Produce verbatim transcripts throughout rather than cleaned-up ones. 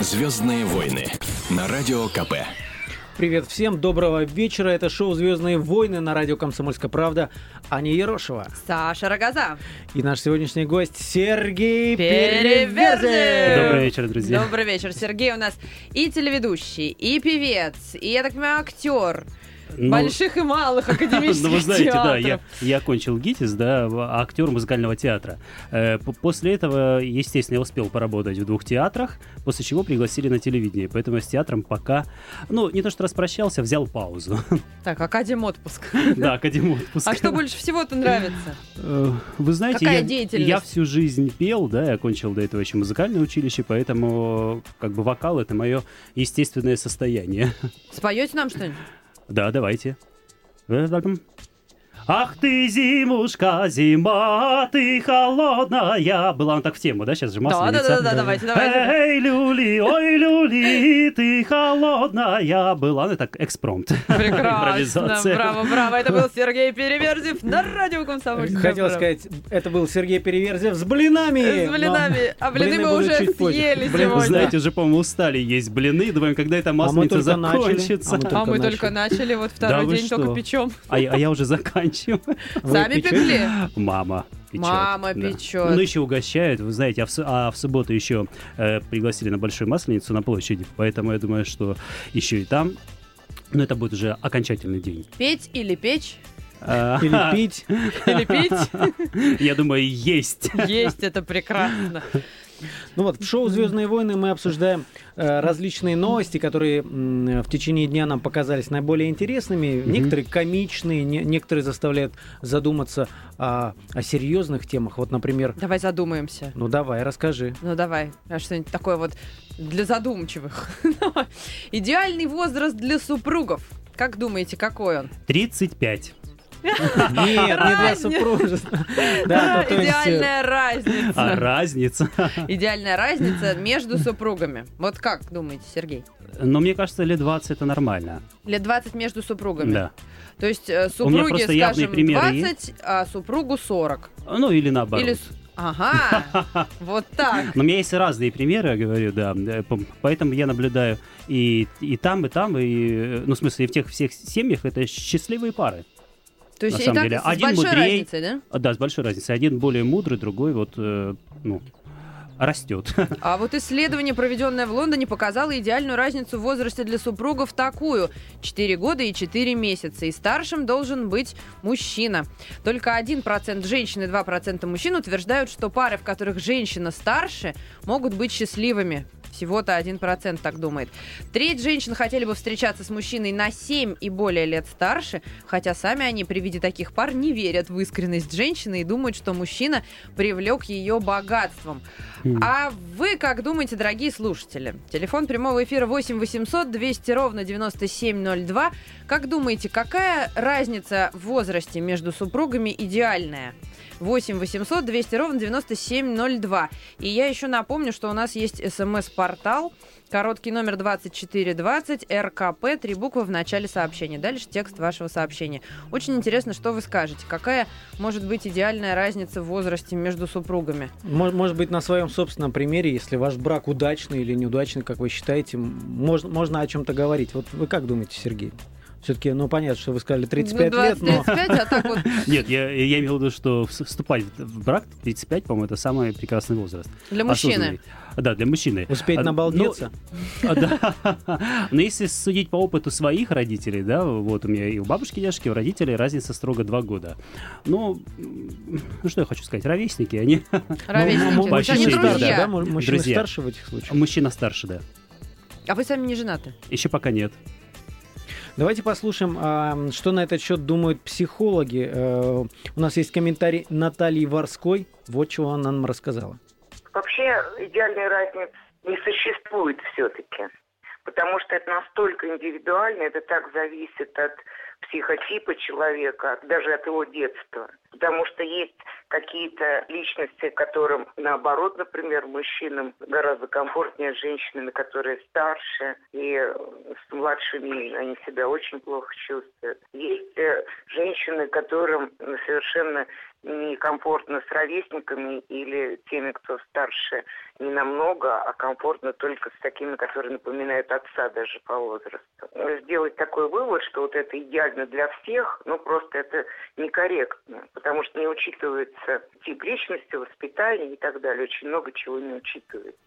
«Звездные войны» на Радио КП. Привет всем, доброго вечера. Это шоу «Звездные войны» на радио «Комсомольская правда». Аня Ерошева. Саша Рогоза. И наш сегодняшний гость Сергей Переверзев. Добрый вечер, друзья. Добрый вечер. Сергей у нас и телеведущий, и певец, и, я так понимаю, актер. Ну, больших и малых академических театров. Ну, вы знаете, театров. Да, я, я окончил ГИТИС, да, актер музыкального театра. После этого, естественно, я успел поработать в двух театрах, после чего пригласили на телевидение. Поэтому я с театром пока, ну, не то что распрощался, взял паузу. Так, академотпуск. Да, академотпуск. А что больше всего-то нравится? Вы знаете, какая я, деятельность? Я всю жизнь пел, да, я окончил до этого еще музыкальное училище, поэтому как бы вокал — это мое естественное состояние. Споете нам что-нибудь? Да, давайте. Ах ты, зимушка, зима, ты холодная. Была она так в тему, да? Сейчас же масленица. Да, да, да, да, да, давайте, давайте. Эй, люли, ой, люли, ты холодная. Была она так, экспромт. Прекрасно, браво, браво. Это был Сергей Переверзев на радио «Комсомольская правда». Хотел сказать, это был Сергей Переверзев с блинами. С блинами. Но... А блины, блины мы уже съели позже. Сегодня. Вы знаете, уже, по-моему, устали есть блины. Думаем, когда эта масленица а закончится. Начали. А мы только, а мы только начали. начали, вот второй да день что? только печем. А я, а я уже заканчиваю. Сами пекли? Мама печет. Мама да. печет. Ну, еще угощают, вы знаете, а в, а в субботу еще э, пригласили на Большую Масленицу на площади, поэтому я думаю, что еще и там, но это будет уже окончательный день. Петь или печь? Или пить? Или пить? Я думаю, есть. Есть, это прекрасно. Ну вот, в шоу «Звездные войны» мы обсуждаем э, различные новости, которые э, в течение дня нам показались наиболее интересными. Mm-hmm. Некоторые комичные, не, некоторые заставляют задуматься о, о серьезных темах. Вот, например... Давай задумаемся. Ну давай, расскажи. Ну давай, а что-нибудь такое вот для задумчивых. Идеальный возраст для супругов. Как думаете, какой он? тридцать пять. Нет, не для супружества. Идеальная разница. Разница. Идеальная разница между супругами. Вот как думаете, Сергей? Ну, мне кажется, лет двадцать это нормально. Лет двадцать между супругами? Да. То есть супруги, скажем, двадцать, а супругу сорок. Ну, или наоборот. Ага, вот так. Но у меня есть разные примеры, я говорю, да. Поэтому я наблюдаю и там, и там, и, ну, в смысле, в тех всех семьях это счастливые пары. То есть на самом деле. Один мудрее, да? Да, с большой разницей. Один более мудрый, другой вот, э, ну, растет. А вот исследование, проведенное в Лондоне, показало идеальную разницу в возрасте для супругов такую. четыре года и четыре месяца. И старшим должен быть мужчина. Только один процент женщин и два процента мужчин утверждают, что пары, в которых женщина старше, могут быть счастливыми. Всего-то один процент так думает. Треть женщин хотели бы встречаться с мужчиной на семь и более лет старше, хотя сами они при виде таких пар не верят в искренность женщины и думают, что мужчина привлек ее богатством. Mm. А вы как думаете, дорогие слушатели? Телефон прямого эфира восемь восемьсот двести ровно девяносто семь ноль два. Как думаете, какая разница в возрасте между супругами идеальная? восемь восемьсот двести ровно девяносто семь ноль два. И я еще напомню, что у нас есть смс-портал, короткий номер двадцать четыре двадцать, РКП, три буквы в начале сообщения. Дальше текст вашего сообщения. Очень интересно, что вы скажете. Какая может быть идеальная разница в возрасте между супругами? Может быть, на своем собственном примере, если ваш брак удачный или неудачный, как вы считаете, можно, можно о чем-то говорить. Вот вы как думаете, Сергей? Все-таки, ну, понятно, что вы сказали тридцать пять лет, но... тридцать пять, а так вот... Нет, я, я имел в виду, что вступать в брак тридцать пять, по-моему, это самый прекрасный возраст. Для мужчины. Осознанный. Да, для мужчины. Успеть а, набалдеться. Ну, да. Но если судить по опыту своих родителей, да, вот у меня и у бабушки, и дедушки, у родителей разница строго два года. Ну, ну, что я хочу сказать, ровесники, они... Ровесники, ну, они друзья. Да, да? Мужчина друзья. Старше в этих случаях? Мужчина старше, да. А вы сами не женаты? Еще пока нет. Давайте послушаем, что на этот счет думают психологи. У нас есть комментарий Натальи Ворской. Вот чего она нам рассказала. Вообще идеальной разницы не существует все-таки, потому что это настолько индивидуально, это так зависит от психотипа человека, даже от его детства. Потому что есть какие-то личности, которым, наоборот, например, мужчинам гораздо комфортнее с женщинами, которые старше, и с младшими они себя очень плохо чувствуют. Есть женщины, которым совершенно некомфортно с ровесниками или теми, кто старше не намного, а комфортно только с такими, которые напоминают отца даже по возрасту. Сделать такой вывод, что вот это идеально для всех, ну просто это некорректно, потому что не учитывается тип личности, воспитание и так далее. Очень много чего не учитывается.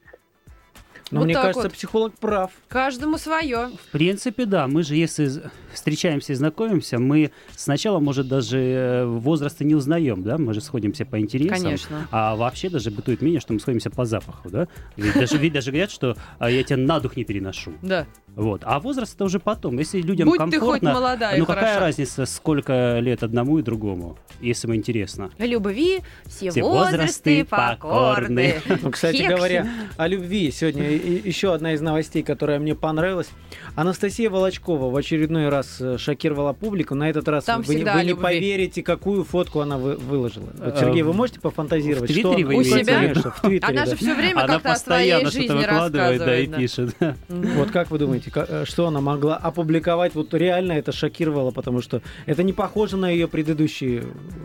Но вот мне кажется, вот. Психолог прав. Каждому свое. В принципе, да. Мы же, если встречаемся и знакомимся, мы сначала, может, даже возраста не узнаем, да? Мы же сходимся по интересам. Конечно. А вообще даже бытует мнение, что мы сходимся по запаху, да? Ведь даже, ведь даже говорят, что я тебя на дух не переношу. Да. Вот. А возраст это уже потом. Если людям будь комфортно... Будь ты хоть молодая, ну, какая хорошо. Разница, сколько лет одному и другому, если им интересно. Любви все, все возрасты покорны. покорны. Ну, кстати Хекси. говоря, о любви сегодня и еще одна из новостей, которая мне понравилась. Анастасия Волочкова в очередной раз шокировала публику. На этот раз вы, вы не поверите, какую фотку она вы, выложила. Вот, Сергей, вы можете пофантазировать? В Твиттере вы имеете? В Твиттере, она да. же все время она как-то о своей жизни рассказывает. Да, и да. пишет. Вот как вы думаете, как, что она могла опубликовать? Вот реально это шокировало, потому что это не похоже на ее предыдущие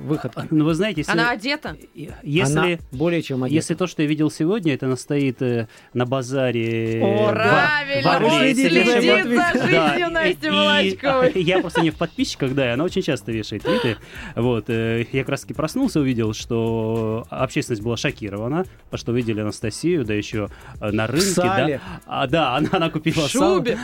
выходки. Ну, вы знаете, если, она одета? Если, она более чем одета. Если то, что я видел сегодня, это она стоит на базе. О, правильно! Он следит за жизнью Насти Волочковой. Я просто не в подписчиках, да, и она очень часто вешает твиты. Вот, я как раз-таки проснулся, увидел, что общественность была шокирована, потому что увидели Анастасию, да еще на рынке. Да, да, она купила сало. В шубе!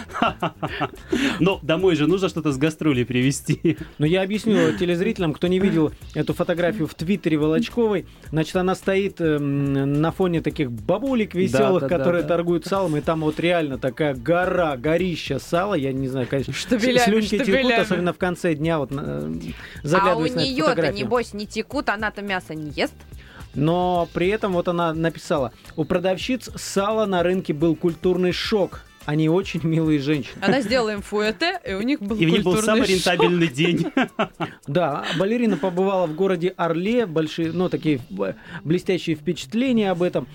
Но домой же нужно что-то с гастролей привезти. Ну, я объясню телезрителям, кто не видел эту фотографию в Твиттере Волочковой. Значит, она стоит на фоне таких бабулек веселых, которые торгуют салом, и там вот реально такая гора, горища сала, я не знаю, конечно, штабелями, слюнки штабелями. Текут, особенно в конце дня, вот заглядываясь на эту фотографию. А у нее-то, небось, не текут, она-то мясо не ест. Но при этом вот она написала, у продавщиц сала на рынке был культурный шок. Они очень милые женщины. Она сделала им фуэте, и у них был культурный шок. И у них был самый рентабельный день. Да, балерина побывала в городе Орле. Большие, ну, такие блестящие впечатления об этом.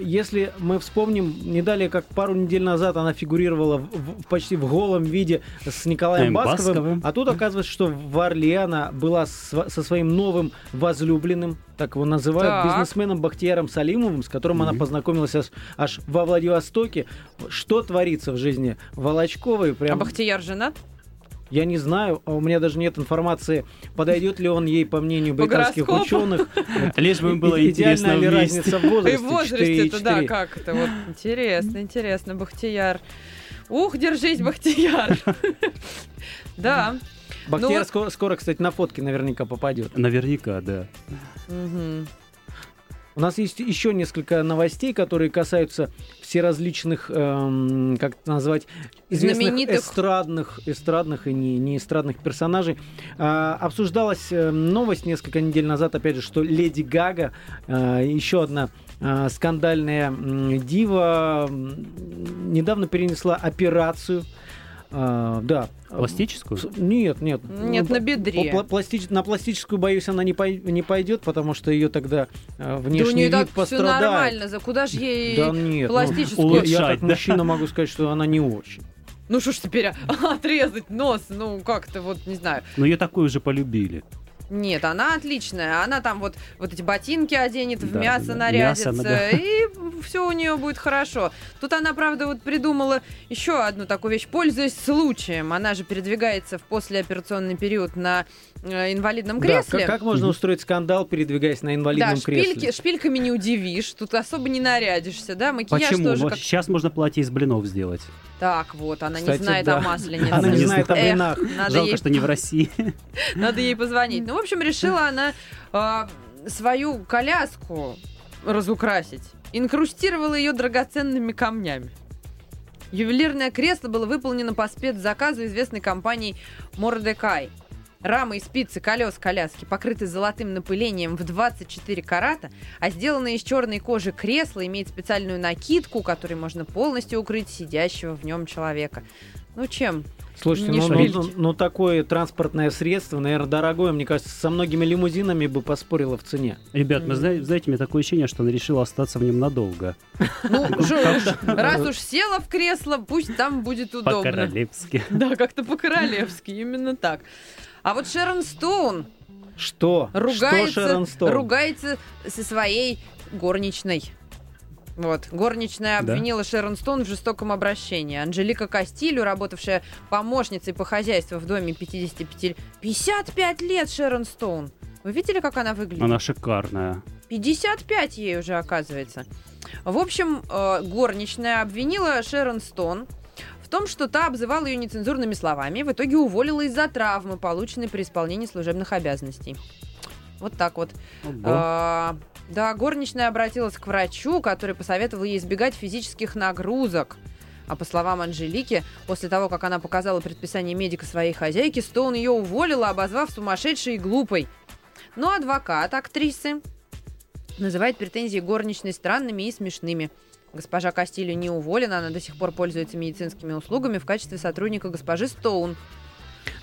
Если мы вспомним, не далее, как пару недель назад она фигурировала в, в, почти в голом виде с Николаем Басковым. Басковым. А тут оказывается, что в Орле она была с, со своим новым возлюбленным, так его называют, так. бизнесменом Бахтияром Салимовым, с которым mm-hmm. она познакомилась аж, аж во Владивостоке. Что творится в жизни Волочковой? Прям... А Бахтияр женат? Я не знаю, у меня даже нет информации, подойдет ли он ей, по мнению британских ученых. Лишь бы им было интересно вместе. Идеальная ли разница в возрасте? И в возрасте-то, да, как это вот. Интересно, интересно, Бахтияр. Ух, держись, Бахтияр. Да. Бахтияр ну, скоро, вот... скоро, кстати, на фотки наверняка попадет. Наверняка, да. Угу. У нас есть еще несколько новостей, которые касаются всеразличных, эм, как это назвать, известных знаменитых. эстрадных, эстрадных и не, не эстрадных персонажей. Э, обсуждалась новость несколько недель назад, опять же, что Леди Гага, э, еще одна э, скандальная э, дива, э, недавно перенесла операцию. Uh, да. Пластическую? Нет, нет. Нет, на бедре. Пластич... На пластическую, боюсь, она не, пой... не пойдет, потому что ее тогда uh, внешний да вид пострадает. Да у нее так все нормально. За... Куда же ей да нет, пластическую? Ну, улучшать, я как да? мужчина могу сказать, что она не очень. Ну что ж теперь отрезать нос? Ну как-то вот, не знаю. Но ее такую же полюбили. Нет, она отличная. Она там вот, вот эти ботинки оденет, да, в мясо да, нарядится, мясо, да. и все у нее будет хорошо. Тут она, правда, вот придумала еще одну такую вещь, пользуясь случаем. Она же передвигается в послеоперационный период на инвалидном кресле. Да, как, как можно устроить скандал, передвигаясь на инвалидном да, кресле? Шпильки, шпильками не удивишь, тут особо не нарядишься, да? Макияж почему? Тоже как... Сейчас можно платье из блинов сделать. Так вот, она кстати, не знает да. о масленице. Она не знает о блинах. Жалко, что не в России. Надо ей позвонить. Ну, в общем, решила она э, свою коляску разукрасить. Инкрустировала ее драгоценными камнями. Ювелирное кресло было выполнено по спецзаказу известной компании «Мордекай». Рамы и спицы колес коляски покрыты золотым напылением в двадцать четыре карата, а сделанное из черной кожи кресло имеет специальную накидку, которой можно полностью укрыть сидящего в нем человека. Ну, чем... Слушайте, ну, ну, ну, ну такое транспортное средство, наверное, дорогое, мне кажется, со многими лимузинами бы поспорило в цене. Ребят, вы знаете, знаете, у меня такое ощущение, что она решила остаться в нем надолго. Ну, раз уж села в кресло, пусть там будет удобно. По-королевски. Да, как-то по-королевски, именно так. А вот Шерон Стоун. Что? Ругается, что Шерон Стоун? Ругается со своей горничной. Вот. Горничная обвинила да. Шерон Стоун в жестоком обращении. Анжелика Кастильо, работавшая помощницей по хозяйству в доме пятьдесят пять лет Шерон Стоун. Вы видели, как она выглядит? Она шикарная. пятьдесят пять ей уже, оказывается. В общем, горничная обвинила Шерон Стоун в том, что та обзывала ее нецензурными словами, в итоге уволила из-за травмы, полученной при исполнении служебных обязанностей. Вот так вот. Ого. Да, горничная обратилась к врачу, который посоветовал ей избегать физических нагрузок. А по словам Анжелики, после того, как она показала предписание медика своей хозяйке, Стоун ее уволила, обозвав сумасшедшей и глупой. Но адвокат актрисы называет претензии горничной странными и смешными. Госпожа Кастильо не уволена, она до сих пор пользуется медицинскими услугами в качестве сотрудника госпожи Стоун.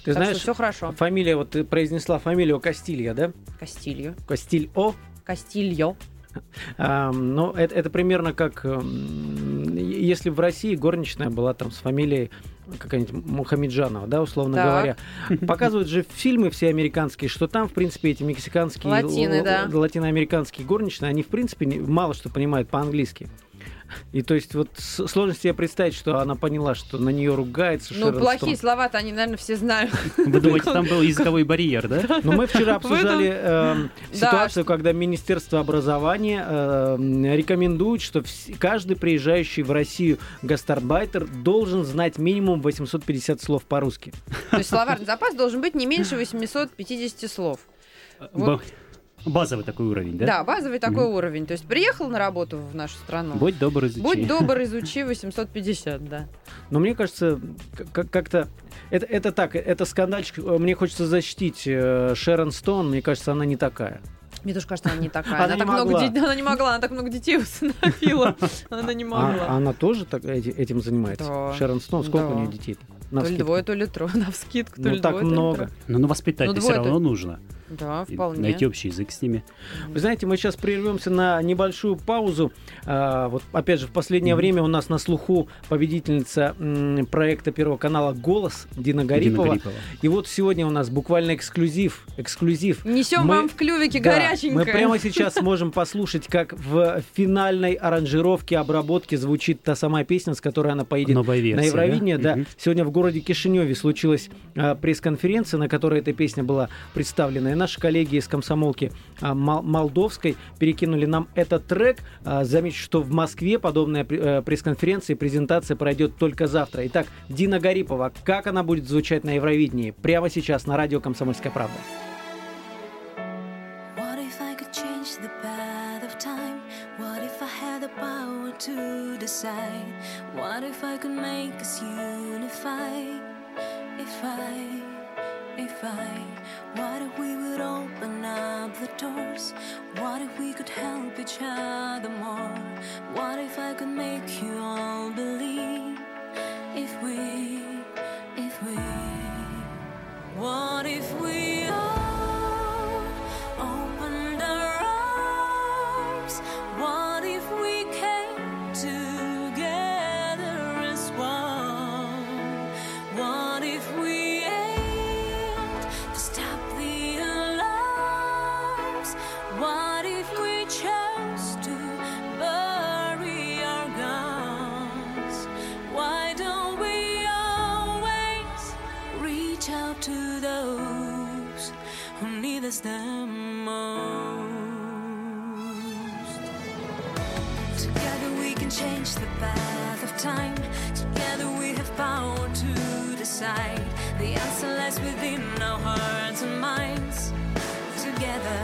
Ты так знаешь, что все хорошо. Фамилия, вот ты произнесла фамилию Кастильо, да? Кастильо. Кастильо. Кастильо. А, ну, это, это примерно как, если в России горничная была там с фамилией какая-нибудь Мухамеджанова, да, условно так. говоря. Показывают же фильмы все американские, что там, в принципе, эти мексиканские, Латины, л- да. латиноамериканские горничные, они, в принципе, мало что понимают по-английски. И то есть вот сложно себе представить, что она поняла, что на нее ругается. Ну, плохие слова-то они, наверное, все знают. Вы думаете, там был языковой барьер, да? Но мы вчера обсуждали ситуацию, когда Министерство образования рекомендует, что каждый приезжающий в Россию гастарбайтер должен знать минимум восемьсот пятьдесят слов по-русски. То есть словарный запас должен быть не меньше восемьсот пятьдесят слов. Базовый такой уровень, да? Да, базовый такой mm-hmm. уровень. То есть приехал на работу в нашу страну. Будь добр, изучи. Будь добр, изучи восемьсот пятьдесят, да. Но мне кажется, как- как-то... Это, это так, это скандальчик. Мне хочется защитить Шерон Стоун. Мне кажется, она не такая. Мне тоже кажется, она не такая. Она, она, так не много де... она не могла, она так много детей усыновила. Она не могла. А, она тоже так этим занимается? Да. Шерон Стоун, сколько да. у нее детей-то? На то вскидку. Ли двое, то ли трое. На вскидку, то ну, ли так двое, много. То ли трое. Ну, ну воспитать-то все равно это... нужно. Да, вполне. Найти общий язык с ними. Вы знаете, мы сейчас прервемся на небольшую паузу. А, вот, опять же, в последнее mm-hmm. время у нас на слуху победительница м, проекта Первого канала «Голос» Дина Гарипова. Дина Гарипова. И вот сегодня у нас буквально эксклюзив. эксклюзив. Несем мы... вам в клювике да, горяченькое. Мы прямо сейчас можем послушать, как в финальной аранжировке, обработке звучит та самая песня, с которой она поедет на Евровидение. Да? Да. Mm-hmm. Сегодня в городе Кишиневе случилась а, пресс-конференция, на которой эта песня была представлена. Наши коллеги из комсомолки молдовской перекинули нам этот трек. Замечу, что в Москве подобная пресс-конференция и презентация пройдет только завтра. Итак, Дина Гарипова. Как она будет звучать на Евровидении? Прямо сейчас на радио «Комсомольская правда». If I, what if we would open up the doors? What if we could help each other more? What if I could make you all believe? If we, if we, what if we all opened our arms? What if we came together as one? What if we to those who need us the most. Together we can change the path of time. Together we have power to decide. The answer lies within our hearts and minds. Together,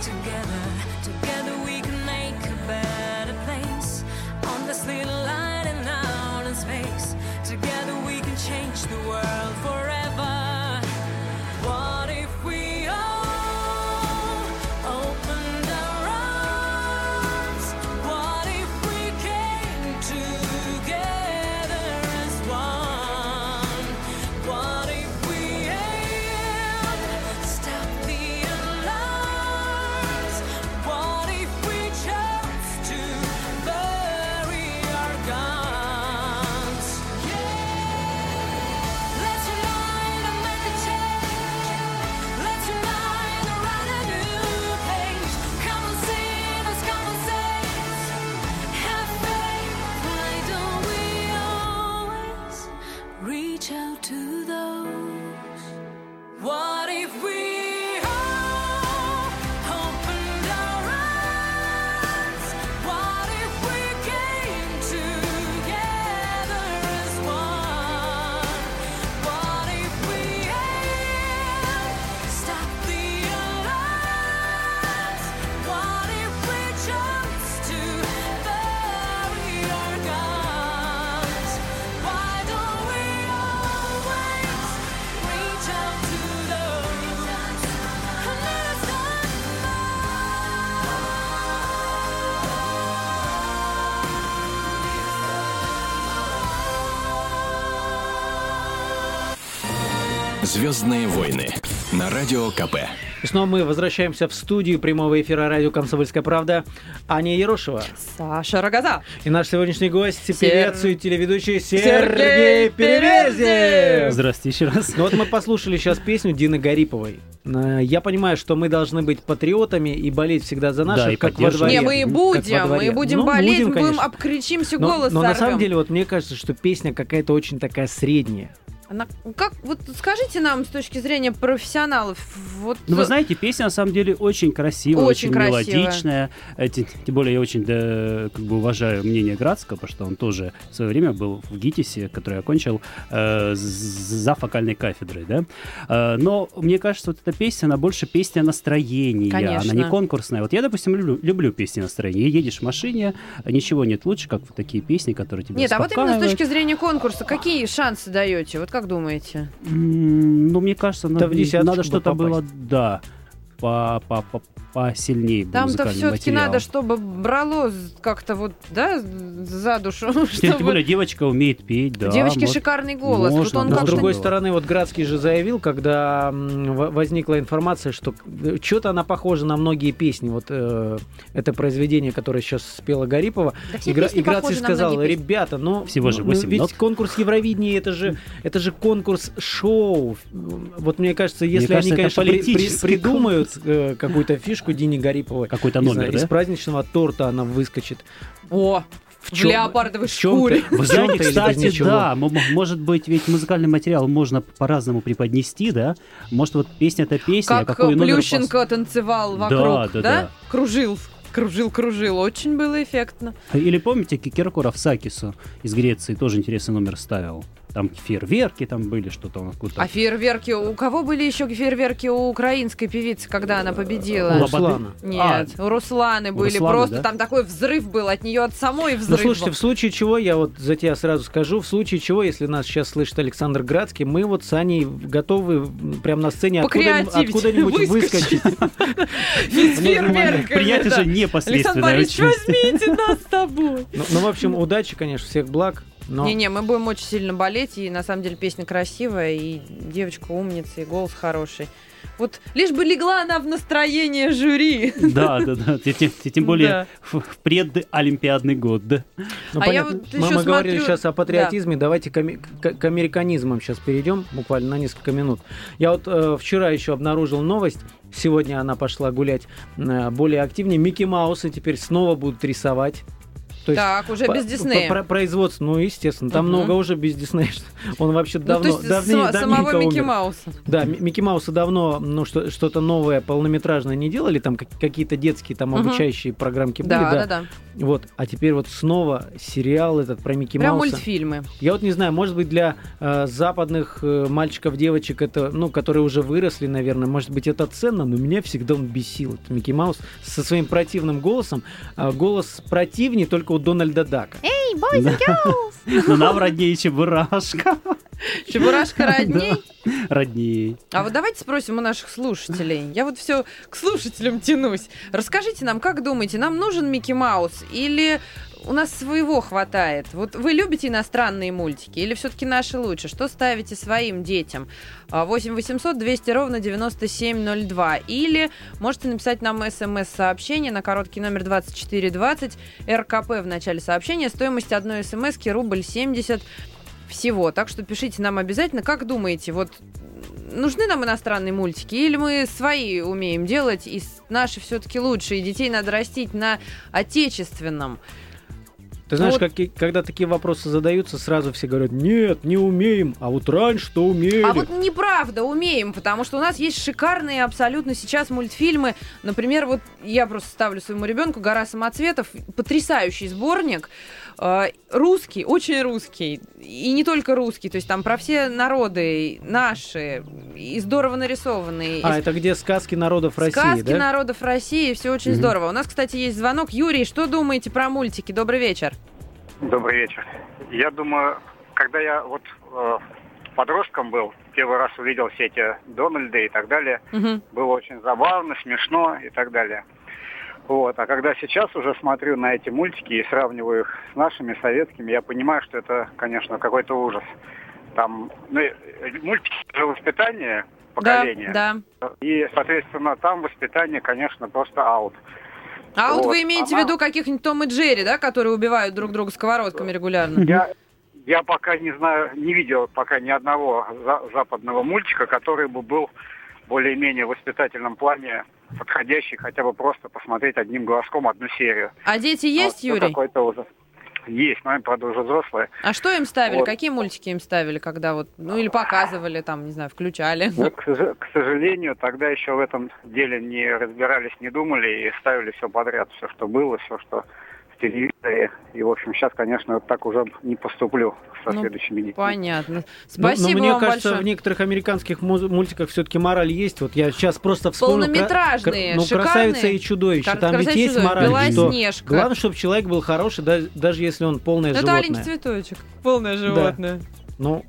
together, together we can make a better place. On this little light and out in space. Together we can change the world forever. What if we all opened our arms? What if we came together as one? «Звездные войны» на Радио КП. И снова мы возвращаемся в студию прямого эфира радио «Комсомольская правда». Аня Ерошева. Саша Рогоза. И наш сегодняшний гость, Сер... певец и телеведущий Сергей Переверзев. Здравствуйте еще раз. Ну вот мы послушали сейчас песню Дины Гариповой. Я понимаю, что мы должны быть патриотами и болеть всегда за наших, да, как во дворе. Не, мы и будем, мы и будем ну, болеть, будем, мы обкричимся, голос но, но сорвем. Но на самом деле, вот мне кажется, что песня какая-то очень такая средняя. Она, как, вот скажите нам с точки зрения профессионалов. Вот... Ну, вы знаете, песня на самом деле очень красивая, очень, очень красивая. Мелодичная. Тем, тем более я очень да, как бы уважаю мнение Градского, потому что он тоже в свое время был в ГИТИСе, который окончил э, за фокальной кафедрой. Да? Э, но мне кажется, вот эта песня, она больше песня настроения. Конечно. Она не конкурсная. Вот я, допустим, люблю, люблю песни настроения. Едешь в машине, ничего нет лучше, как вот такие песни, которые тебя нет, успокаивают. Нет, а вот именно с точки зрения конкурса, какие шансы даете? Вот как думаете? Mm, ну, мне кажется, надо, надо что-то было, да, по, по, по, посильнее музыкальный материал. Там-то все-таки надо, чтобы брало как-то вот, да, за душу. Тем более девочка умеет петь, да. У девочки может, шикарный голос. Можно, вот он да, с другой было. Стороны, вот Градский же заявил, когда возникла информация, что что-то она похожа на многие песни. Вот э, это произведение, которое сейчас спела Гарипова. Да, и, и Градский сказал, ребята, ну, всего же восемь ведь минут. Конкурс Евровидения, это же, это же конкурс шоу. Вот мне кажется, если мне кажется, они, конечно, при, при, придумают какую-то фишку Дине Гариповой. Какой-то номер, знаю, да? Из праздничного торта она выскочит. О, в, чем, в леопардовой шкуре. Вы знаете, кстати, да, может быть, ведь музыкальный материал можно по-разному преподнести, да? Может, вот песня-то песня. Как а Плющенко пос... танцевал вокруг, да? да, да? да. Кружил, кружил, кружил. Очень было эффектно. Или помните, Киркоров Сакису из Греции тоже интересный номер ставил. Там фейерверки там были, что-то он откуда-то. А фейерверки у кого были еще фейерверки у украинской певицы, когда она победила? У Руслана. Нет, а, у Русланы были. У Русланы, просто да? Там такой взрыв был от нее, от самой взрыв. Ну, слушайте, в случае чего, я вот за тебя сразу скажу, в случае чего, если нас сейчас слышит Александр Градский, мы вот с Аней готовы прямо на сцене откуда, откуда-нибудь выскочить. Ведь фейерверк. Приятие же непосредственно. Александр Борисович, возьмите нас с тобой. Ну, в общем, удачи, конечно, всех благ. Но... Не-не, мы будем очень сильно болеть, и на самом деле песня красивая, и девочка умница, и голос хороший. Вот лишь бы легла она в настроение жюри. Да, да, да. Тем, тем более да. в предолимпиадный год, да. Ну, а понятно, я вот еще мы, мы смотрю... говорили сейчас о патриотизме, да. Давайте к, ами... к, к американизмам сейчас перейдем, буквально на несколько минут. Я вот э, вчера еще обнаружил новость, сегодня она пошла гулять э, более активнее. Микки Мауса теперь снова будут рисовать. То так, уже без Диснея. Про- производство, ну, естественно. Там uh-huh. много уже без Диснея. Он вообще давно... Ну, то есть давнее, сам, самого Микки Мауса. Да, Микки Мауса давно ну, что- что-то новое, полнометражное не делали. Там как- какие-то детские там, uh-huh. обучающие программки были. Да, да, да. Вот. А теперь вот снова сериал этот про Микки Прям Мауса. Прям мультфильмы. Я вот не знаю, может быть, для э, западных э, мальчиков, девочек, это, ну, которые уже выросли, наверное, может быть, это ценно, но меня всегда он бесил. Это Микки Маус со своим противным голосом. Э, голос противнее, только у Дональда Дака. Эй, бойс, гёрлс! Но нам роднее Чебурашка. Чебурашка родней? Родней. А вот давайте спросим у наших слушателей. Я вот все к слушателям тянусь. Расскажите нам, как думаете, нам нужен Микки Маус или у нас своего хватает? Вот вы любите иностранные мультики или все-таки наши лучше? Что ставите своим детям? восемь восемьсот двести ровно девяносто семь ноль два. Или можете написать нам смс-сообщение на короткий номер двадцать четыре двадцать, РКП в начале сообщения, стоимость одной смс-ки рубль семьдесят всего. Так что пишите нам обязательно. Как думаете, вот нужны нам иностранные мультики или мы свои умеем делать и наши все-таки лучше, и детей надо растить на отечественном? Ты знаешь, вот. как, когда такие вопросы задаются, сразу все говорят, нет, не умеем, а вот раньше-то умели. А вот неправда, умеем, потому что у нас есть шикарные абсолютно сейчас мультфильмы. Например, вот я просто ставлю своему ребенку «Гора самоцветов», потрясающий сборник, русский, очень русский, и не только русский, то есть там про все народы наши, и здорово нарисованные. А, и... это где сказки народов России, сказки да? Сказки народов России, все очень mm-hmm. здорово. У нас, кстати, есть звонок. Юрий, что думаете про мультики? Добрый вечер. Добрый вечер. Я думаю, когда я вот э, подростком был, первый раз увидел все эти Дональды и так далее, угу. было очень забавно, смешно и так далее. Вот. А когда сейчас уже смотрю на эти мультики и сравниваю их с нашими советскими, я понимаю, что это, конечно, какой-то ужас. там, ну, мультики же воспитание поколения. Да, да. И, соответственно, там воспитание, конечно, просто аут. А вот вы имеете Она... в виду каких-нибудь Том и Джерри, да, которые убивают друг друга сковородками регулярно? Я, я пока не знаю, не видел пока ни одного за- западного мультика, который бы был более-менее в воспитательном плане подходящий, хотя бы просто посмотреть одним глазком одну серию. А дети есть, вот, Юрий? Какой-то ужас. Есть, но они, правда, уже взрослые. А что им ставили? Вот. Какие мультики им ставили, когда вот, ну или показывали, там, не знаю, включали? Вот, к сожалению, тогда еще в этом деле не разбирались, не думали и ставили все подряд, все, что было, все, что в телевизоре. И, в общем, сейчас, конечно, вот так уже не поступлю со ну, следующими детьми. Понятно. Спасибо. Но, но мне вам кажется, большое. В некоторых американских мультиках все-таки мораль есть. Вот я сейчас просто вспомнил. Полнометражные, кра... ну, шикарные. «Красавица и чудовище». Там ведь есть чудовище. Мораль. Белоснежка. Что... Главное, чтобы человек был хороший, даже если он полное это животное. Это «Аленький цветочек». Полное животное. Да. Ну,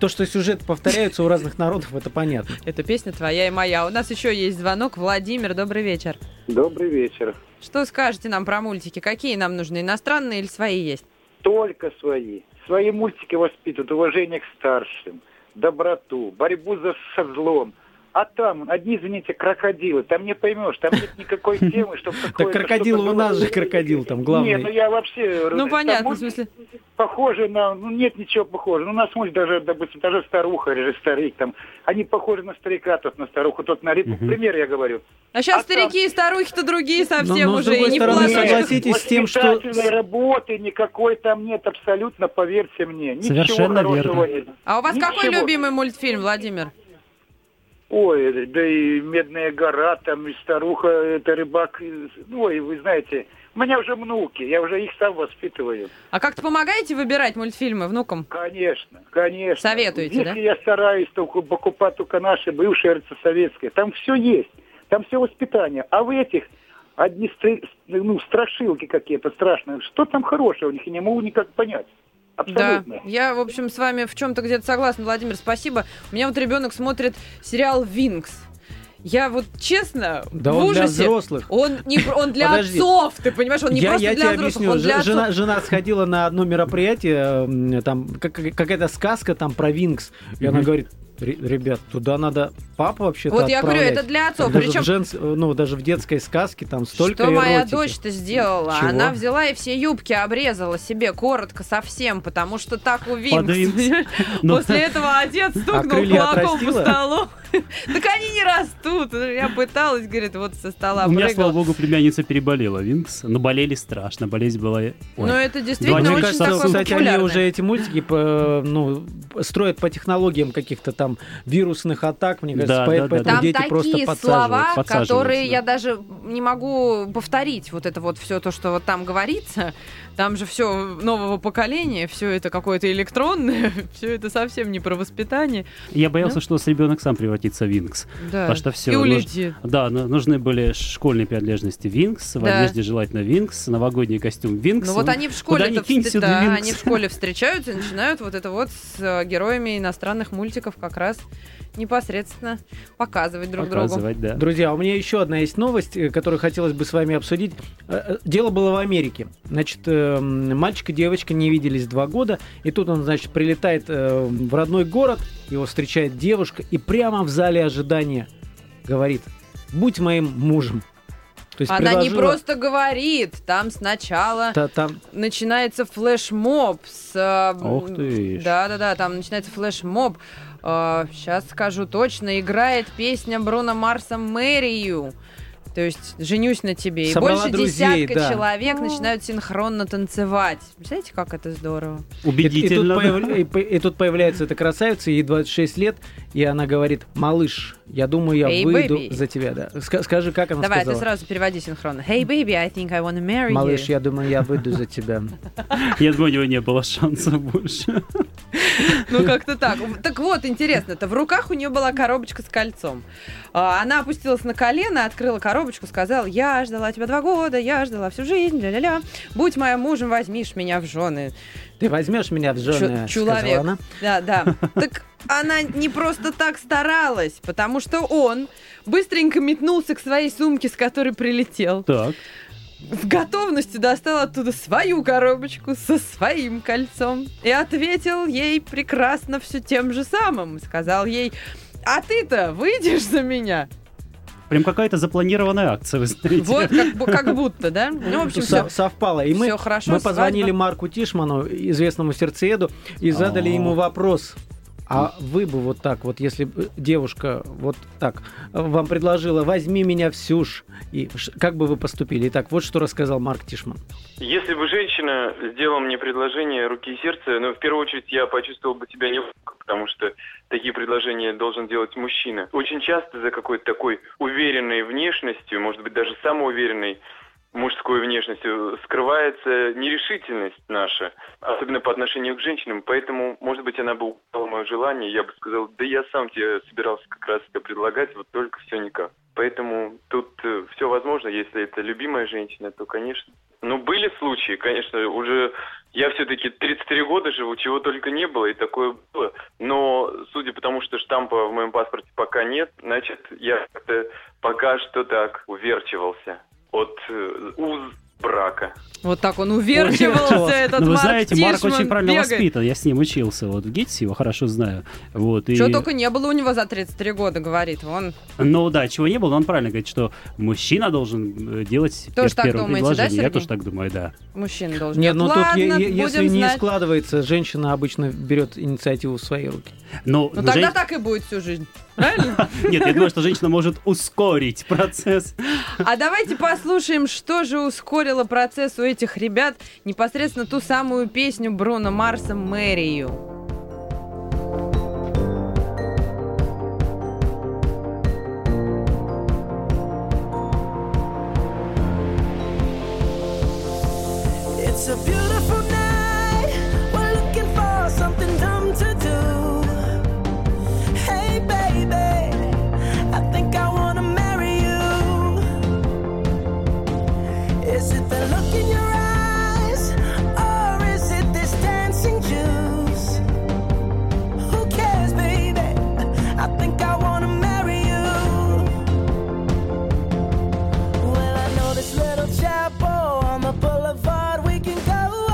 то, что сюжеты повторяются у разных народов, это понятно. Это песня твоя и моя. У нас еще есть звонок. Владимир, добрый вечер. Добрый вечер. Что скажете нам про мультики? Какие нам нужны? Иностранные или свои есть? Только свои. Свои мультики воспитывают уважение к старшим, доброту, борьбу за со злом. А там, одни, извините, крокодилы. Там не поймешь, там нет никакой темы, чтобы такое... Так крокодил у нас же крокодил там, главный. Не, ну я вообще... Ну понятно, в смысле... Похоже на... Ну нет ничего похожего. Ну на смысл даже, допустим, даже старуха или старик там. Они похожи на старика, тот на старуху, тот на рыбу. Пример я говорю. А сейчас старики и старухи-то другие совсем уже. И не плачут. Согласитесь с тем, что... Воспитательной работы никакой там нет абсолютно, поверьте мне. Ничего хорошего нет. А у вас какой любимый мультфильм, Владимир? Ой, да и «Медная гора», там, и «Старуха», это «Рыбак». Ну, и вы знаете, у меня уже внуки, я уже их сам воспитываю. А как-то помогаете выбирать мультфильмы внукам? Конечно, конечно. Советуете, да? Если я стараюсь только покупать только наши бывшие РЦ-советские, там все есть, там все воспитание. А в этих одни ну, страшилки какие-то страшные, что там хорошего у них, я не могу никак понять. Абсолютно. Да, я, в общем, с вами в чем-то где-то согласна, Владимир, спасибо. У меня вот ребенок смотрит сериал «Винкс». Я вот, честно, да в он ужасе... Да он для взрослых. Он, не, он для Подожди. Отцов, ты понимаешь? Он не я, просто я для взрослых, объясню. Он для отцов. Жена, жена сходила на одно мероприятие, там как, какая-то сказка там про «Винкс», и mm-hmm. она говорит... Ребят, туда надо папа вообще-то вот отправлять. Вот я говорю, это для отцов. Даже, Причем... в, женс... ну, даже в детской сказке там столько эротики. Что моя дочь-то сделала? Чего? Она взяла и все юбки обрезала себе коротко совсем, потому что так у Винкс. После этого отец стукнул кулаком по столу. Так они не растут. Я пыталась, говорит, вот со стола прыгала. У меня, слава богу, племянница переболела Винкс. Но болели страшно, болезнь была... Ну, это действительно очень такое популярное. Кстати, они уже эти мультики строят по технологиям каких-то там вирусных атак, мне кажется, да, поэтому да, да, дети просто подсаживают. Там такие слова, которые да. я даже не могу повторить. Вот это вот все то, что вот там говорится. Там же все нового поколения, все это какое-то электронное, все это совсем не про воспитание. Я боялся, да? что с ребенок сам превратится в Винкс. Да. Потому что все. И улетит. Нуж... Да, нужны были школьные принадлежности Винкс, да. в одежде желательно Винкс, новогодний костюм Винкс. Ну вот они в школе, это... в... Да, они в школе встречаются и начинают вот это вот с героями иностранных мультиков как Как раз непосредственно показывать друг показывать, другу. Да. Друзья, у меня еще одна есть новость, которую хотелось бы с вами обсудить. Дело было в Америке. Значит, мальчик и девочка не виделись два года, и тут он, значит, прилетает в родной город, его встречает девушка, и прямо в зале ожидания говорит: «Будь моим мужем». То есть она предложила... не просто говорит, там сначала да, там... начинается флешмоб. С... Ох ты ж. Да-да-да, там начинается флешмоб. Uh, сейчас скажу точно, играет песня Бруно Марса «Мэрию». То есть «Женюсь на тебе». Собрала и больше друзей, десятка да. человек начинают синхронно танцевать. Представляете, как это здорово? Убедительно. И, и, тут, появ... и, и тут появляется эта красавица, ей двадцать шесть лет, и она говорит: «Малыш, я думаю, я hey, выйду baby. За тебя». Да. Ск- скажи, как она Давай, сказала. Давай, ты сразу переводи синхронно. «Hey, baby, I think I wanna marry you». «Малыш, я думаю, я выйду за тебя». Я думаю, у него не было шансов больше. Ну, как-то так. Так вот, интересно-то. В руках у нее была коробочка с кольцом. Она опустилась на колено, открыла коробочку, сказал: «Я ждала тебя два года, я ждала всю жизнь, ля-ля-ля. Будь моим мужем, возьмешь меня в жены». «Ты возьмешь меня в жены», Чу- сказала она. Да, да. Так она не просто так старалась, потому что он быстренько метнулся к своей сумке, с которой прилетел. Так. в готовности достал оттуда свою коробочку со своим кольцом и ответил ей прекрасно все тем же самым. Сказал ей: а ты-то выйдешь за меня? Прям какая-то запланированная акция, вы знаете. Вот, как, как будто, да? Ну, в общем, Со- все совпало. И мы, все хорошо, мы позвонили свадьба. Марку Тишману, известному сердцееду, и задали ему вопрос. А вы бы вот так, вот если девушка вот так вам предложила: возьми меня в сюж, и как бы вы поступили? Итак, вот что рассказал Марк Тишман. Если бы женщина сделала мне предложение руки и сердца, ну, в первую очередь, я почувствовал бы себя неловко, потому что такие предложения должен делать мужчина. Очень часто за какой-то такой уверенной внешностью, может быть, даже самоуверенной мужской внешностью, скрывается нерешительность наша, особенно по отношению к женщинам. Поэтому, может быть, она бы угадала мое желание, я бы сказал: да я сам тебе собирался как раз это предлагать, вот только все никак. Поэтому тут все возможно, если это любимая женщина, то, конечно. Ну, были случаи, конечно, уже я все-таки тридцать три года живу, чего только не было, и такое было. Но судя по тому, что штампа в моем паспорте пока нет, значит, я как-то пока что так уверчивался от уз брака. Вот так он уверчивался, этот ну, Марк Тишман. Вы знаете, Тишман Марк очень правильно воспитан, я с ним учился, вот в ГИТИСе, его хорошо знаю. Вот, чего и... только не было у него за тридцать три года, говорит он. Ну да, чего не было, но он правильно говорит, что мужчина должен делать тоже так первое думаете, предложение. Да, я тоже так думаю, да. Мужчина должен делать. Нет, ну тут, е- е- если не знать. Складывается, женщина обычно берет инициативу в свои руки. Но, ну тогда жен... так и будет всю жизнь. Правильно? Нет, я думаю, что женщина может ускорить процесс. А давайте послушаем, что же ускорило процесс у этих ребят, непосредственно ту самую песню Бруно Марса «Мэрию». Little chapel on the boulevard, we can go.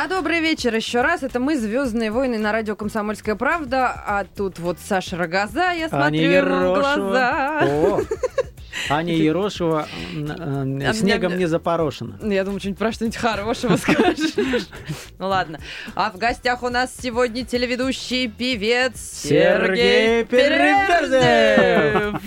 А добрый вечер еще раз. Это мы, «Звездные войны» на радио «Комсомольская правда». А тут вот Саша Рогоза, я смотрю ему в глаза. О. Аня Ерошева а снегом меня... не запорошена. Я думаю, что-нибудь про что-нибудь хорошего скажешь. Ну ладно. А в гостях у нас сегодня телеведущий, певец Сергей Переверзев.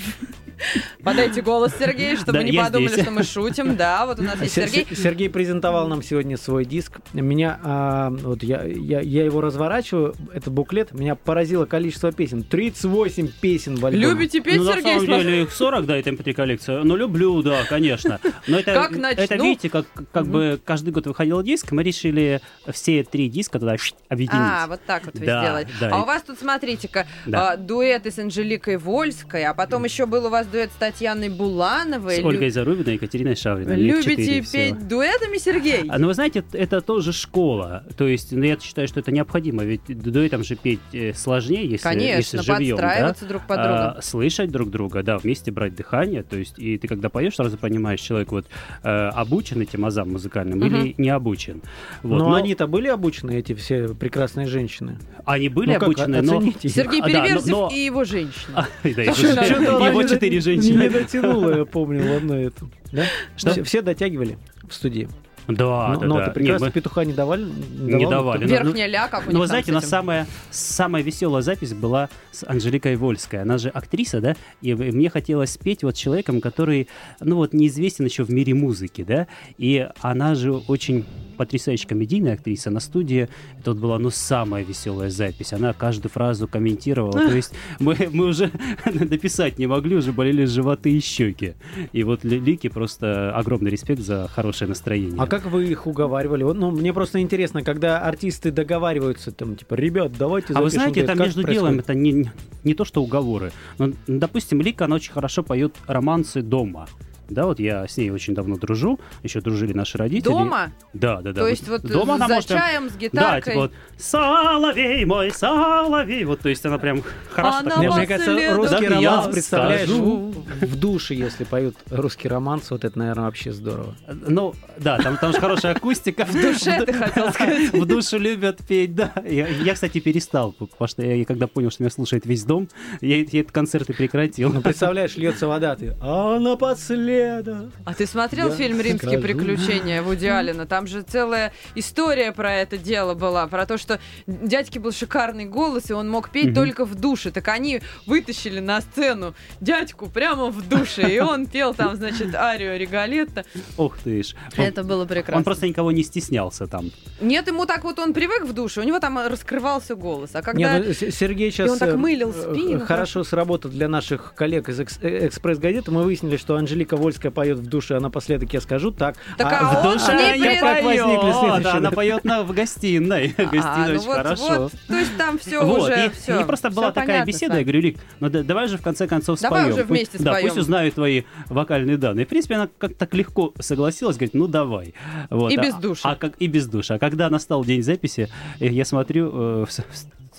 Подайте голос, Сергей, чтобы да, не подумали, здесь. что мы шутим. Да, вот у нас есть Сергей. Сергей презентовал нам сегодня свой диск. Меня, а, вот я, я, я его разворачиваю, этот буклет, меня поразило количество песен. тридцать восемь песен в альбоме. Любите петь, ну, Сергей? На самом деле их сорок, да, это эм пэ три-коллекция. Ну, люблю, да, конечно. Но это, как начну? Это, видите, как, как бы каждый год выходил диск, мы решили все три диска туда объединить. А, вот так вот вы да, сделали. Да. А у вас тут, смотрите-ка, да. дуэты с Анжеликой Вольской, а потом еще был у вас дуэт с Татьяной Булановой. С Ольгой Лю... Зарубиной и Екатериной Шавриной. Любите петь дуэтами, Сергей? А, ну, вы знаете, это тоже школа. То есть, ну, я считаю, что это необходимо. Ведь дуэтом же петь сложнее, если, Конечно, если живьем. Конечно, подстраиваться да? друг под друга. А, слышать друг друга, да, вместе брать дыхание. То есть, и ты, когда поешь, сразу понимаешь, человек вот э, обучен этим азам музыкальным uh-huh. или не обучен. Вот. Но, но они-то были обучены, эти все прекрасные женщины. Они были ну, обучены, но... Сергей Переверзев да, но, но... и его женщина. Его четыре женщины. Не дотянула, я помню, в одной этом. Да? Что? Все, все дотягивали в студии. Да, но, да, но да. Прекрасно, мы... петуха не давали? Не, не давали. Верхняя ля, как у них. Но вы знаете, но самая, самая веселая запись была с Анжеликой Вольской. Она же актриса, да? И мне хотелось спеть вот человеком, который, ну вот, неизвестен еще в мире музыки, да? И она же очень потрясающая комедийная актриса. На студии это вот была, ну, самая веселая запись. Она каждую фразу комментировала. То есть мы, мы уже дописать не могли, уже болели животы и щеки. И вот Лике просто огромный респект за хорошее настроение. А как вы их уговаривали? Ну, мне просто интересно, когда артисты договариваются, там, типа, ребят, давайте запишем. А вы знаете, там между делом это не, не то, что уговоры. Но, допустим, Лика, она очень хорошо поет романсы дома. Да, вот я с ней очень давно дружу, еще дружили наши родители. Дома? Да, да, да. То есть вот, вот дома за может... чаем, с гитаркой? Да, типа вот «Соловей мой, соловей». Вот, то есть она прям хорошо она так... Мне, мне кажется, русский да, романс, представляешь, скажу. В душе, если поют русский романс, вот это, наверное, вообще здорово. Ну, да, там, там же хорошая акустика. В душе, ты хотел сказать. В душу любят петь, да. Я, кстати, перестал, потому что я, когда понял, что меня слушает весь дом, я этот концерт и прекратил. Ну, представляешь, льется вода, ты «А на последнем». А ты смотрел я фильм «Римские скажу. приключения» Вуди Аллена? Там же целая история про это дело была, про то, что дядьке был шикарный голос, и он мог петь угу. только в душе. Так они вытащили на сцену дядьку прямо в душе, и он пел там, значит, арию Риголетто. Ох ты ж. Он, это было прекрасно. Он просто никого не стеснялся там. Нет, ему так вот он привык в душе, у него там раскрывался голос. А когда... Нет, ну, Сергей сейчас... И он так мылил спину. Хорошо сработал для наших коллег из экс- «Экспресс-газеты». Мы выяснили, что Анжелика Вольская поет в душе, она последок, я скажу, так. Так а, а в душе не не поет. Да, она поет на, в гостиной. А, гостиной ну очень вот, хорошо. Вот, то есть там все вот, уже... И, все, и просто все была понятно, такая беседа, я говорю, Лик, ну да, давай же в конце концов споем. Давай уже вместе пусть, споем. Да, пусть узнают твои вокальные данные. В принципе, она как-то так легко согласилась, говорит, ну давай. Вот, и а, без души. А, как, и без души. А когда настал день записи, я смотрю, э,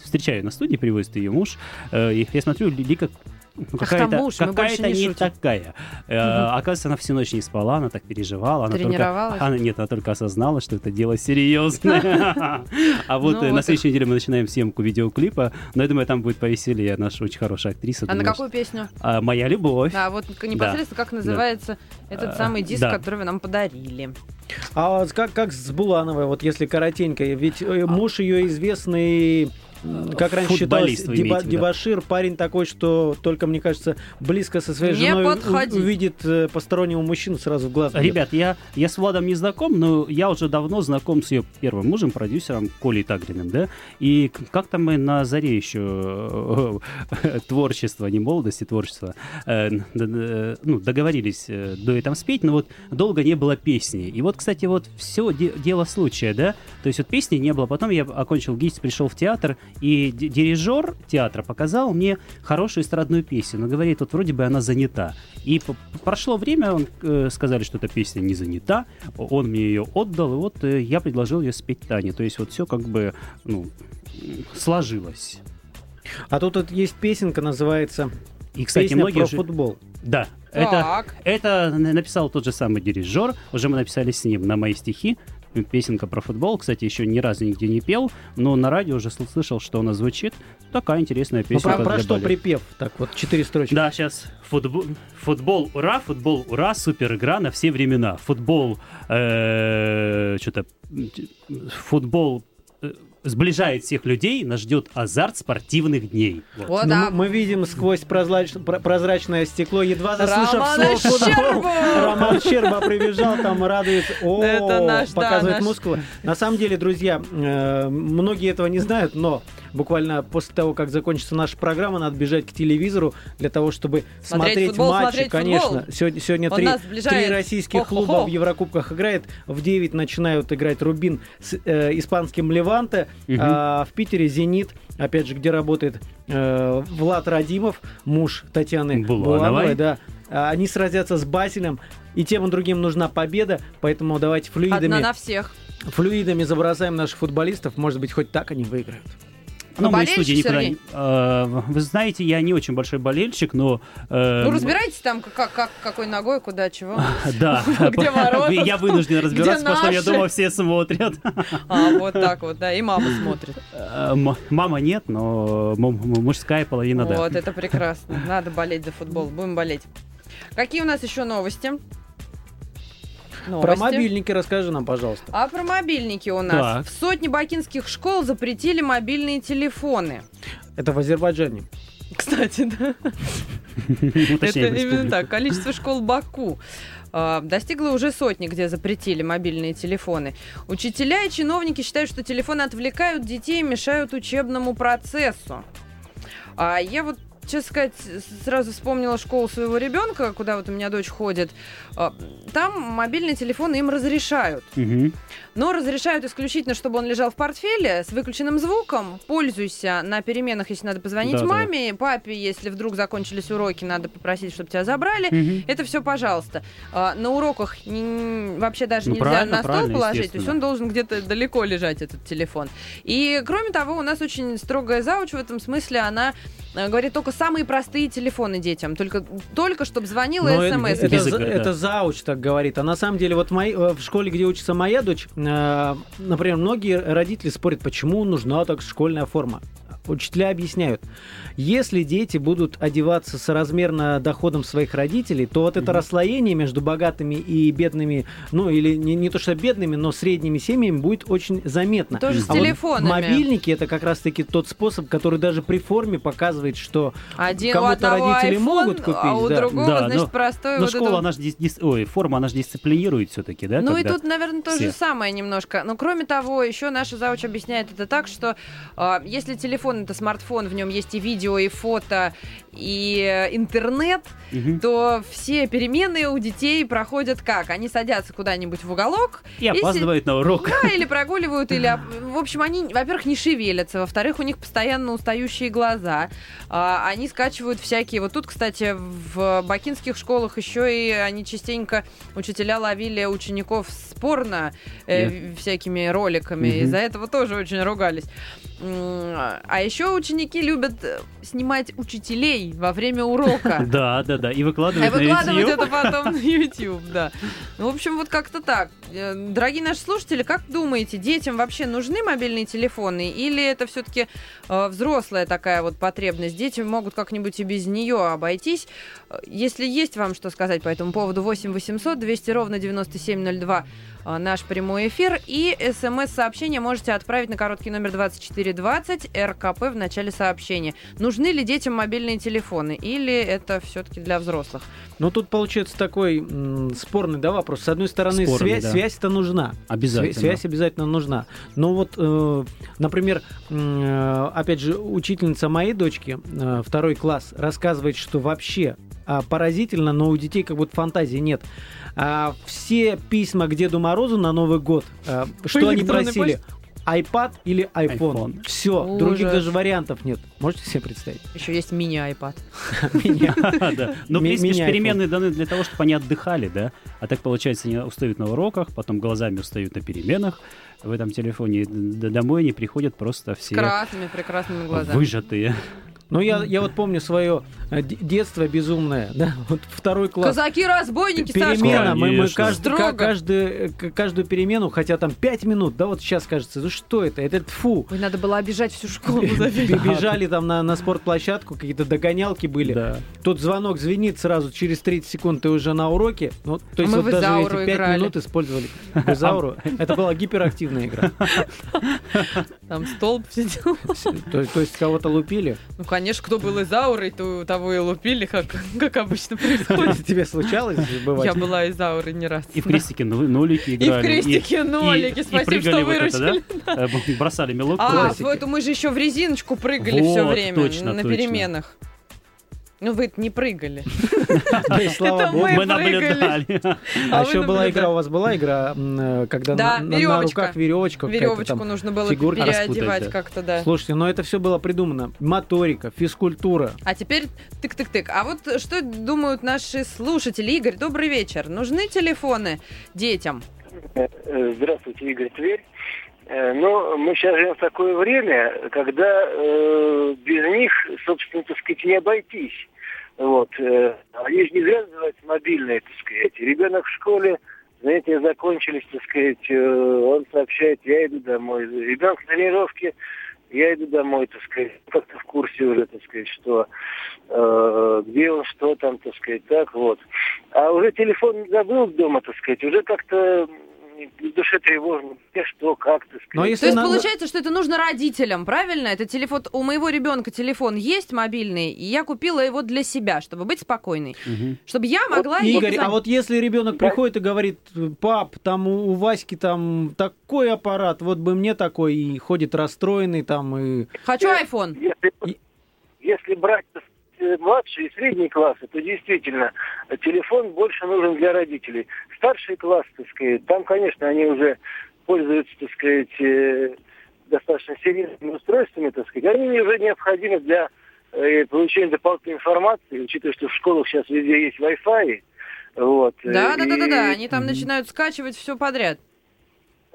встречаю на студии, привозит ее муж, э, я смотрю, Лика... Ну, какая-то муж, какая-то не, не такая. Угу. А, оказывается, она всю ночь не спала, она так переживала. Она Тренировалась? Только, она, нет, она только осознала, что это дело серьезное. А вот на следующей неделе мы начинаем съемку видеоклипа. Но я думаю, там будет повеселее. Наша очень хорошая актриса. А на какую песню? «Моя любовь». А вот непосредственно как называется этот самый диск, который вы нам подарили. А как, как с Булановой, вот если коротенько, ведь муж ее известный... Как раньше считалось, деба- дебошир, да. парень такой, что только, мне кажется, близко со своей не женой у- увидит э, постороннего мужчину сразу в глаз. Ребят, я, я с Владом не знаком, но я уже давно знаком с ее первым мужем, продюсером Колей Тагриным, да? И как-то мы на заре еще творчества, не молодости, творчества, э, э, ну, договорились э, дуэтом спеть, но вот долго не было песни. И вот, кстати, вот все де- дело случая, да? То есть вот песни не было. Потом я окончил ГИТИС, пришел в театр, и дирижер театра показал мне хорошую эстрадную песню. Но говорит, вот вроде бы она занята. И прошло время, он, э, сказали, что эта песня не занята. Он мне ее отдал, и вот э, я предложил ее спеть Тане. То есть вот все как бы ну, сложилось. А тут вот есть песенка, называется и, кстати, «Песня про же... футбол». Да, это, это написал тот же самый дирижер. Уже мы написали с ним на мои стихи. песенка про футбол, кстати, еще ни разу нигде не пел, но на радио уже слышал, что она звучит. Такая интересная песенка. Ну, про, про что припев? Так вот, четыре строчки. Да, сейчас. Футбол, футбол, ура, футбол, ура, супер игра на все времена. Футбол, э, что-то, футбол... Э, сближает всех людей, нас ждет азарт спортивных дней. Вот. О, да. мы, мы видим сквозь прозрач... прозрачное стекло, едва заслышав Романа слово «футбол». Роман Щерба прибежал, там радуется. О, это наш, показывает да, мускулы. Наш... На самом деле, друзья, э, многие этого не знают, но буквально после того, как закончится наша программа, надо бежать к телевизору для того, чтобы смотреть, смотреть футбол, матчи. Смотреть конечно, сегодня, сегодня три, три российских О-хо-хо. клуба в Еврокубках играет. В девять начинают играть Рубин с э, испанским Леванте. Uh-huh. А в Питере «Зенит», опять же, где работает э, Влад Радимов, муж Татьяны Булановой. Да. Они сразятся с Баселем, и тем и другим нужна победа, поэтому давайте флюидами... Одна на всех. Флюидами забросаем наших футболистов, может быть, хоть так они выиграют. Ну, мы в студии никогда не... э, вы знаете, я не очень большой болельщик, но... Э, ну, разбирайтесь там, как, как, какой ногой, куда, чего. Да. Где ворота. Я вынужден разбираться, потому что я думал, все смотрят. А, вот так вот, да, и мама смотрит. Мама нет, но мужская половина, да. Вот, это прекрасно. Надо болеть за футбол, будем болеть. Какие у нас еще новости? Новости. Про мобильники расскажи нам, пожалуйста. А про мобильники у нас. Так. В сотне бакинских школ запретили мобильные телефоны. Это в Азербайджане. Кстати, да. Это именно так. Количество школ Баку достигло уже сотни, где запретили мобильные телефоны. Учителя и чиновники считают, что телефоны отвлекают детей и мешают учебному процессу. А я вот, честно сказать, сразу вспомнила школу своего ребенка, куда вот у меня дочь ходит. Там мобильные телефоны им разрешают. Угу. Но разрешают исключительно, чтобы он лежал в портфеле с выключенным звуком. Пользуйся на переменах, если надо позвонить да, маме, да. папе, если вдруг закончились уроки, надо попросить, чтобы тебя забрали. Угу. Это все, пожалуйста. На уроках вообще даже ну, нельзя на стол положить. То есть он должен где-то далеко лежать, этот телефон. И кроме того, у нас очень строгая зауч в этом смысле. Она говорит только самые простые телефоны детям. Только, только чтобы звонила смс. Это, это, да. это зауч так говорит. А на самом деле, вот в, моей, в школе, где учится моя дочь, э, например, многие родители спорят, почему нужна так школьная форма. Учителя объясняют, если дети будут одеваться соразмерно доходам своих родителей, то вот это mm-hmm. расслоение между богатыми и бедными, ну или не, не то что бедными, но средними семьями будет очень заметно. Тоже mm-hmm. с а телефонами. Вот мобильники — это как раз-таки тот способ, который даже при форме показывает, что Один кому-то родители iPhone, могут купить. А у да. другого, да, значит, но, простой. Но вот школа, это... она ж дис... Ой, форма, она же дисциплинирует все-таки, да? Ну и тут, наверное, то все. же самое немножко. Но кроме того, еще наша зауч объясняет это так, что э, если телефон это смартфон, в нем есть и видео, и фото, и интернет, угу. то все переменные у детей проходят как? Они садятся куда-нибудь в уголок. И, и опаздывают с... на урок. Да, или прогуливают, или... В общем, они, во-первых, не шевелятся, во-вторых, у них постоянно устающие глаза. А, они скачивают всякие... Вот тут, кстати, в бакинских школах еще и они частенько, учителя ловили учеников с порно э, yeah. всякими роликами. Угу. Из-за этого тоже очень ругались. А еще ученики любят снимать учителей во время урока. Да, да, да. И выкладывать на YouTube. И выкладывать это потом на YouTube, да. В общем, вот как-то так. Дорогие наши слушатели, как думаете, детям вообще нужны мобильные телефоны? Или это все-таки взрослая такая вот потребность? Дети могут как-нибудь и без нее обойтись. Если есть вам что сказать по этому поводу, восемь восемьсот двести ровно девяносто семь ноль два наш прямой эфир. И смс-сообщение можете отправить на короткий номер двадцать четыре двадцать эр ка пэ в начале сообщения. Нужны ли детям мобильные телефоны? Или это все-таки для взрослых? Ну, тут получается такой м- спорный да, вопрос. С одной стороны, спорный, связь, да. связь-то нужна. Обязательно. Связь обязательно нужна. Но вот, э- например, э- опять же, учительница моей дочки, э- второй класс, рассказывает, что вообще а, поразительно, но у детей как будто фантазии нет. А, все письма к Деду Морозу на Новый год, а, что они просили? Почте? iPad или iPhone. iPhone. Все, Ужас. Других даже вариантов нет. Можете себе представить? Еще есть мини-айпад. Ну, в принципе, переменные даны для того, чтобы они отдыхали, да? А так, получается, они устают на уроках, потом глазами устают на переменах в этом телефоне. Домой они приходят просто все... С красными, прекрасными глазами. Выжатые. Ну, я, я вот помню свое детство безумное, да, вот второй класс. Казаки-разбойники, Саша. Перемена, мы, мы каждый, каждый, каждую перемену, хотя там пять минут, да, вот сейчас кажется, ну что это, это фу. Ой, надо было обижать всю школу. Бежали там на, на спортплощадку, какие-то догонялки были. Да. Тут звонок звенит сразу, через тридцать секунд ты уже на уроке. Ну, то есть а вот даже эти пять минут использовали. В изауру. Это была гиперактивная игра. Там столб сидел. То, то есть кого-то лупили? Ну, конечно, кто был изаурой, то того и лупили, как, как обычно происходит. Тебе случалось бывать? Я была изаурой не раз. И в крестике нолики играли. И в крестике нолики. Спасибо, что выручили. Бросали мелок. А, мы же еще в резиночку прыгали все время на переменах. Ну, вы не прыгали. Слава богу, мы наблюдали. А еще была игра, у вас была игра, когда на руках веревочка. Веревочку нужно было переодевать как-то, да. Слушайте, но это все было придумано. Моторика, физкультура. А теперь тык-тык-тык. А вот что думают наши слушатели? Игорь, добрый вечер. Нужны телефоны детям? Здравствуйте, Игорь, Тверь. Но мы сейчас живем в такое время, когда э, без них, собственно, так сказать, не обойтись. Вот. Они же не зря называются мобильные, так сказать. Ребенок в школе, знаете, закончились, так сказать, он сообщает, я иду домой. Ребенок в тренировке, я иду домой, так сказать. Как-то в курсе уже, так сказать, что, э, где он, что там, так сказать, так вот. А уже телефон забыл дома, так сказать, уже как-то... в душе тревожно, что, как, так сказать. То есть надо... получается, что это нужно родителям, правильно? Это телефон. У моего ребенка телефон есть мобильный, и я купила его для себя, чтобы быть спокойной. Угу. Чтобы я могла... Вот, Игорь, а вот если ребенок да. приходит и говорит, пап, там у Васьки там такой аппарат, вот бы мне такой, и ходит расстроенный там, и... Хочу айфон. Если, и... если брать... младшие и средние классы, то действительно телефон больше нужен для родителей. Старшие классы, так сказать, там, конечно, они уже пользуются, так сказать, достаточно серьезными устройствами, так сказать. Они уже необходимы для получения дополнительной информации, учитывая, что в школах сейчас везде есть Wi-Fi. Вот. Да, да, да, да, да. Они там начинают скачивать все подряд.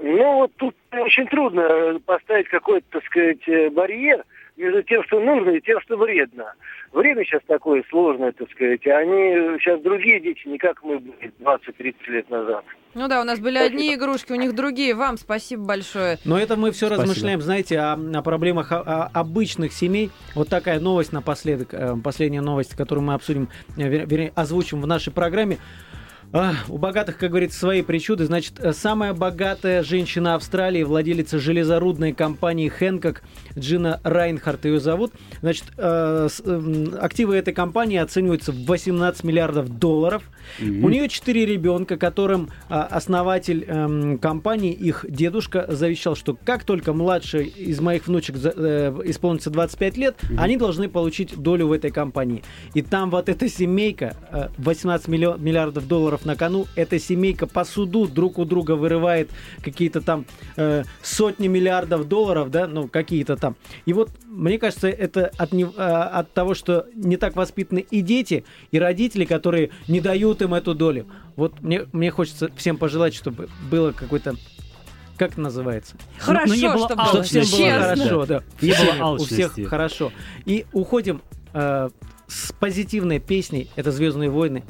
Ну, вот тут очень трудно поставить какой-то, так сказать, барьер между тем, что нужно, и тем, что вредно. Время сейчас такое сложное, так сказать. Они сейчас другие дети, не как мы были двадцать-тридцать лет назад. Ну да, у нас были одни игрушки, у них другие. Вам спасибо большое. Но это мы все спасибо. размышляем, знаете, о, о проблемах о, о обычных семей. Вот такая новость напоследок, последняя новость, которую мы обсудим, вернее, озвучим в нашей программе. У богатых, как говорится, свои причуды. Значит, самая богатая женщина Австралии, владелица железорудной компании «Хэнкок», Джина Райнхарт ее зовут. Значит, активы этой компании оцениваются в восемнадцать миллиардов долларов. Mm-hmm. У нее четыре ребенка, которым основатель компании, их дедушка, завещал, что как только младший из моих внучек исполнится двадцать пять лет, mm-hmm. они должны получить долю в этой компании. И там вот эта семейка, восемнадцать миллиардов долларов, на кону, эта семейка по суду друг у друга вырывает какие-то там э, сотни миллиардов долларов, да, ну, какие-то там. И вот, мне кажется, это от, не, э, от того, что не так воспитаны и дети, и родители, которые не дают им эту долю. Вот мне, мне хочется всем пожелать, чтобы было какое-то... Как это называется? Хорошо, ну, не было, чтобы было, всем было хорошо. Да. Не было у всех хорошо. И уходим э, с позитивной песней. Это «Звездные войны».